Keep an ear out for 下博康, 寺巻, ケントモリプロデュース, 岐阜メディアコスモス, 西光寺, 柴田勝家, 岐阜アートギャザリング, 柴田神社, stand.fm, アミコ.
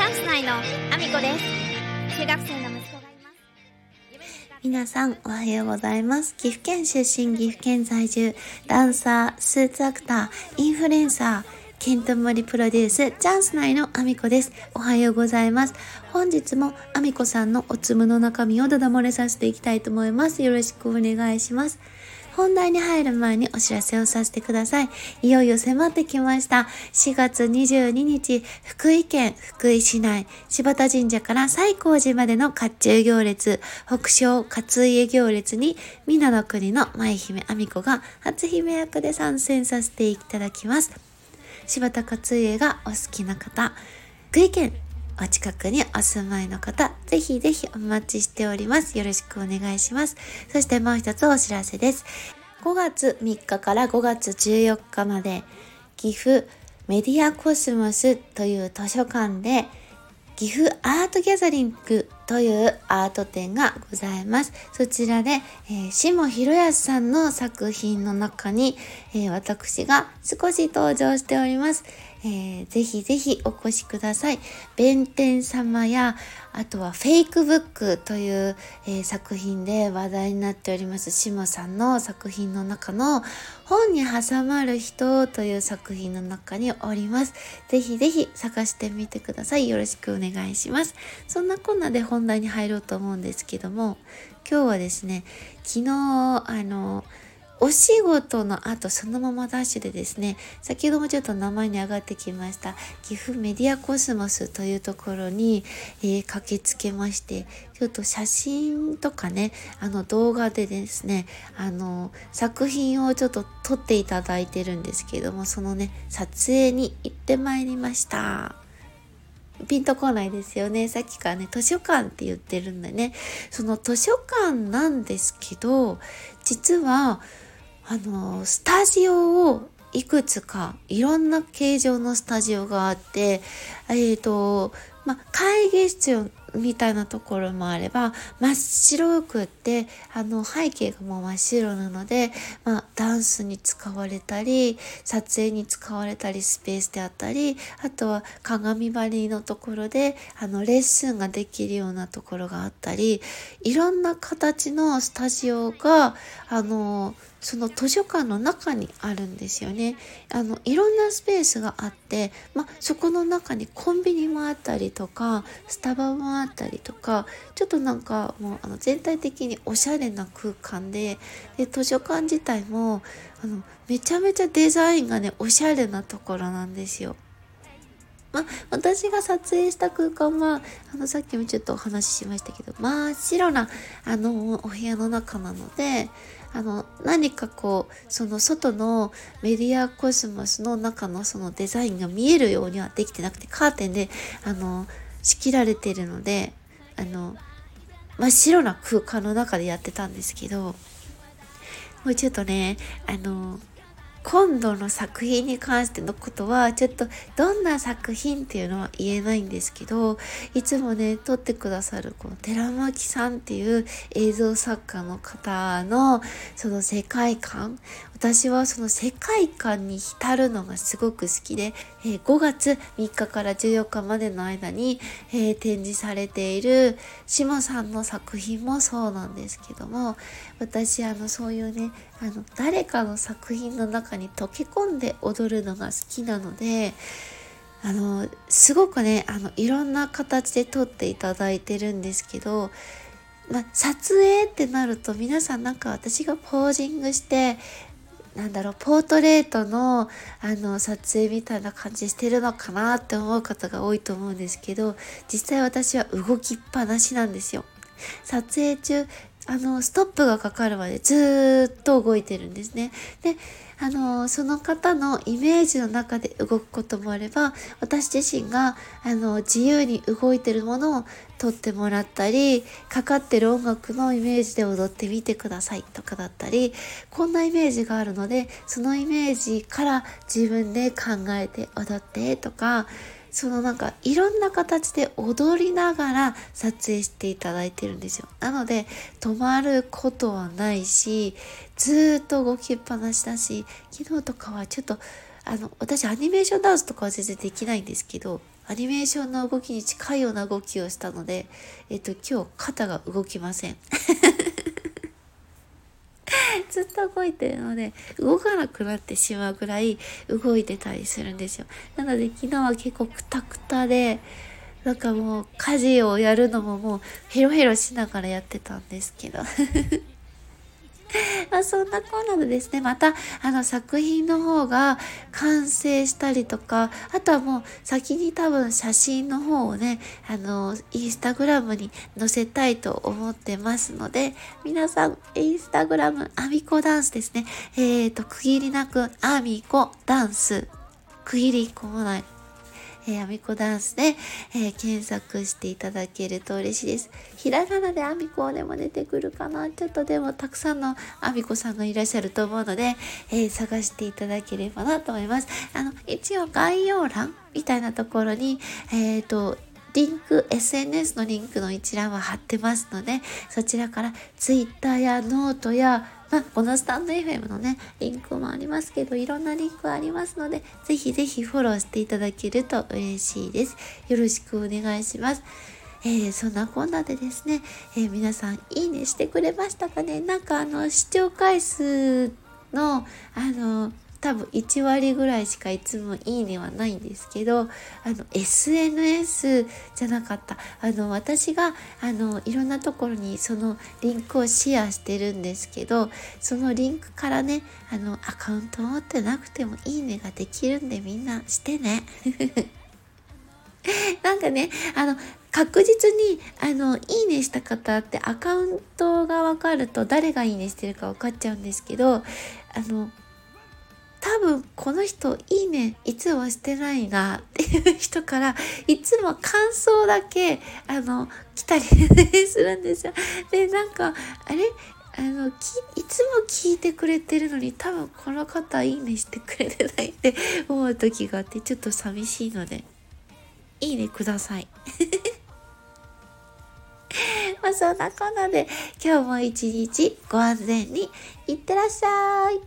チャンス内のあみこです。中学生の息子がいます。皆さんおはようございます。岐阜県出身、岐阜県在住、ダンサー、スーツアクター、インフルエンサー、ケントモリプロデュース、チャンス内のアミコです。おはようございます。本日もアミコさんのおつむの中身をダダ漏れさせていきたいと思います。よろしくお願いします。本題に入る前にお知らせをさせてください。いよいよ迫ってきました。4月22日、福井県福井市内、柴田神社から西光寺までの甲冑行列、北照勝家行列に、美濃の国の舞姫アミコが初姫役で参戦させていただきます。柴田勝家がお好きな方、福井県お近くにお住まいの方、ぜひぜひお待ちしております。よろしくお願いします。そしてもう一つお知らせです。5月3日から5月14日まで、岐阜メディアコスモスという図書館で、岐阜アートギャザリングというアート展がございます。そちらで、下博康さんの作品の中に、私が少し登場しております。ぜひぜひお越しください。弁天様や、あとはフェイクブックという、作品で話題になっております下さんの作品の中の本に挟まる人という作品の中におります。ぜひぜひ探してみてください。よろしくお願いします。そんなこんなで本題に入ろうと思うんですけども、今日はですね、昨日お仕事の後そのままダッシュでですね、先ほどもちょっと名前に上がってきました岐阜メディアコスモスというところに、駆けつけまして、ちょっと写真とかね、動画でですね、作品をちょっと撮っていただいてるんですけども、そのね、撮影に行ってまいりました。ピンとこないですよね。さっきからね、図書館って言ってるんでね、その図書館なんですけど、実はスタジオをいくつか、いろんな形状のスタジオがあって、会議室みたいなところもあれば、真っ白くって背景がもう真っ白なので、ダンスに使われたり、撮影に使われたり、スペースであったり、あとは鏡張りのところでレッスンができるようなところがあったり、いろんな形のスタジオがその図書館の中にあるんですよね。いろんなスペースがあって、そこの中にコンビニもあったりとか、スタバもあったりとか、ちょっとなんかもう全体的におしゃれな空間で、図書館自体もめちゃめちゃデザインがね、おしゃれなところなんですよ。私が撮影した空間はさっきもちょっとお話ししましたけど、真っ白なお部屋の中なので、何かこう、その外のメディアコスモスの中のそのデザインが見えるようにはできてなくて、カーテンで仕切られているので、真っ白な空間の中でやってたんですけど、もうちょっとね、今度の作品に関してのことはちょっとどんな作品っていうのは言えないんですけど、いつもね撮ってくださるこの寺巻さんっていう映像作家の方のその世界観、私はその世界観に浸るのがすごく好きで、5月3日から14日までの間に展示されている下さんの作品もそうなんですけども、私そういうね誰かの作品の中に溶け込んで踊るのが好きなので、すごくねいろんな形で撮っていただいてるんですけど、撮影ってなると皆さんなんか私がポージングして、ポートレートの撮影みたいな感じしてるのかなって思う方が多いと思うんですけど、実際私は動きっぱなしなんですよ。撮影中ストップがかかるまでずっと動いてるんですね。でその方のイメージの中で動くこともあれば、私自身が自由に動いてるものを撮ってもらったり、かかってる音楽のイメージで踊ってみてくださいとかだったり、こんなイメージがあるのでそのイメージから自分で考えて踊ってとか、そのなんかいろんな形で踊りながら撮影していただいてるんですよ。なので止まることはないし、ずっと動きっぱなしだし、昨日とかはちょっと私アニメーションダンスとかは全然できないんですけど、アニメーションの動きに近いような動きをしたので、今日肩が動きませんずっと動いてるので動かなくなってしまうくらい動いてたりするんですよ。なので昨日は結構クタクタで、なんかもう家事をやるのももうヘロヘロしながらやってたんですけどまあそんなこんなでですね、また作品の方が完成したりとか、あとはもう先に多分写真の方をね、インスタグラムに載せたいと思ってますので、皆さんインスタグラムアミコダンスですね、区切りなくアミコダンス、区切りこもないアミコダンスで、検索していただけると嬉しいです。ひらがなでアミコでも出てくるかな。ちょっとでもたくさんのアミコさんがいらっしゃると思うので、探していただければなと思います。一応概要欄みたいなところに、リンク、SNS のリンクの一覧は貼ってますので、そちらからTwitterやノートや、このスタンド FM のね、リンクもありますけど、いろんなリンクありますので、ぜひぜひフォローしていただけると嬉しいです。よろしくお願いします。そんなこんなでですね、皆さんいいねしてくれましたかね。なんか視聴回数の、多分1割ぐらいしかいつもいいねはないんですけど、SNS じゃなかった。私が、いろんなところにそのリンクをシェアしてるんですけど、そのリンクからね、アカウントを持ってなくてもいいねができるんで、みんなしてね。なんかね、確実にいいねした方ってアカウントがわかると誰がいいねしてるかわかっちゃうんですけど、多分この人いいねいつもしてないなっていう人からいつも感想だけ来たりするんですよ。で、なんかあれいつも聞いてくれてるのに多分この方いいねしてくれてないって思う時があって、ちょっと寂しいのでいいねくださいまあそんなこんなで今日も一日ご安全にいってらっしゃい。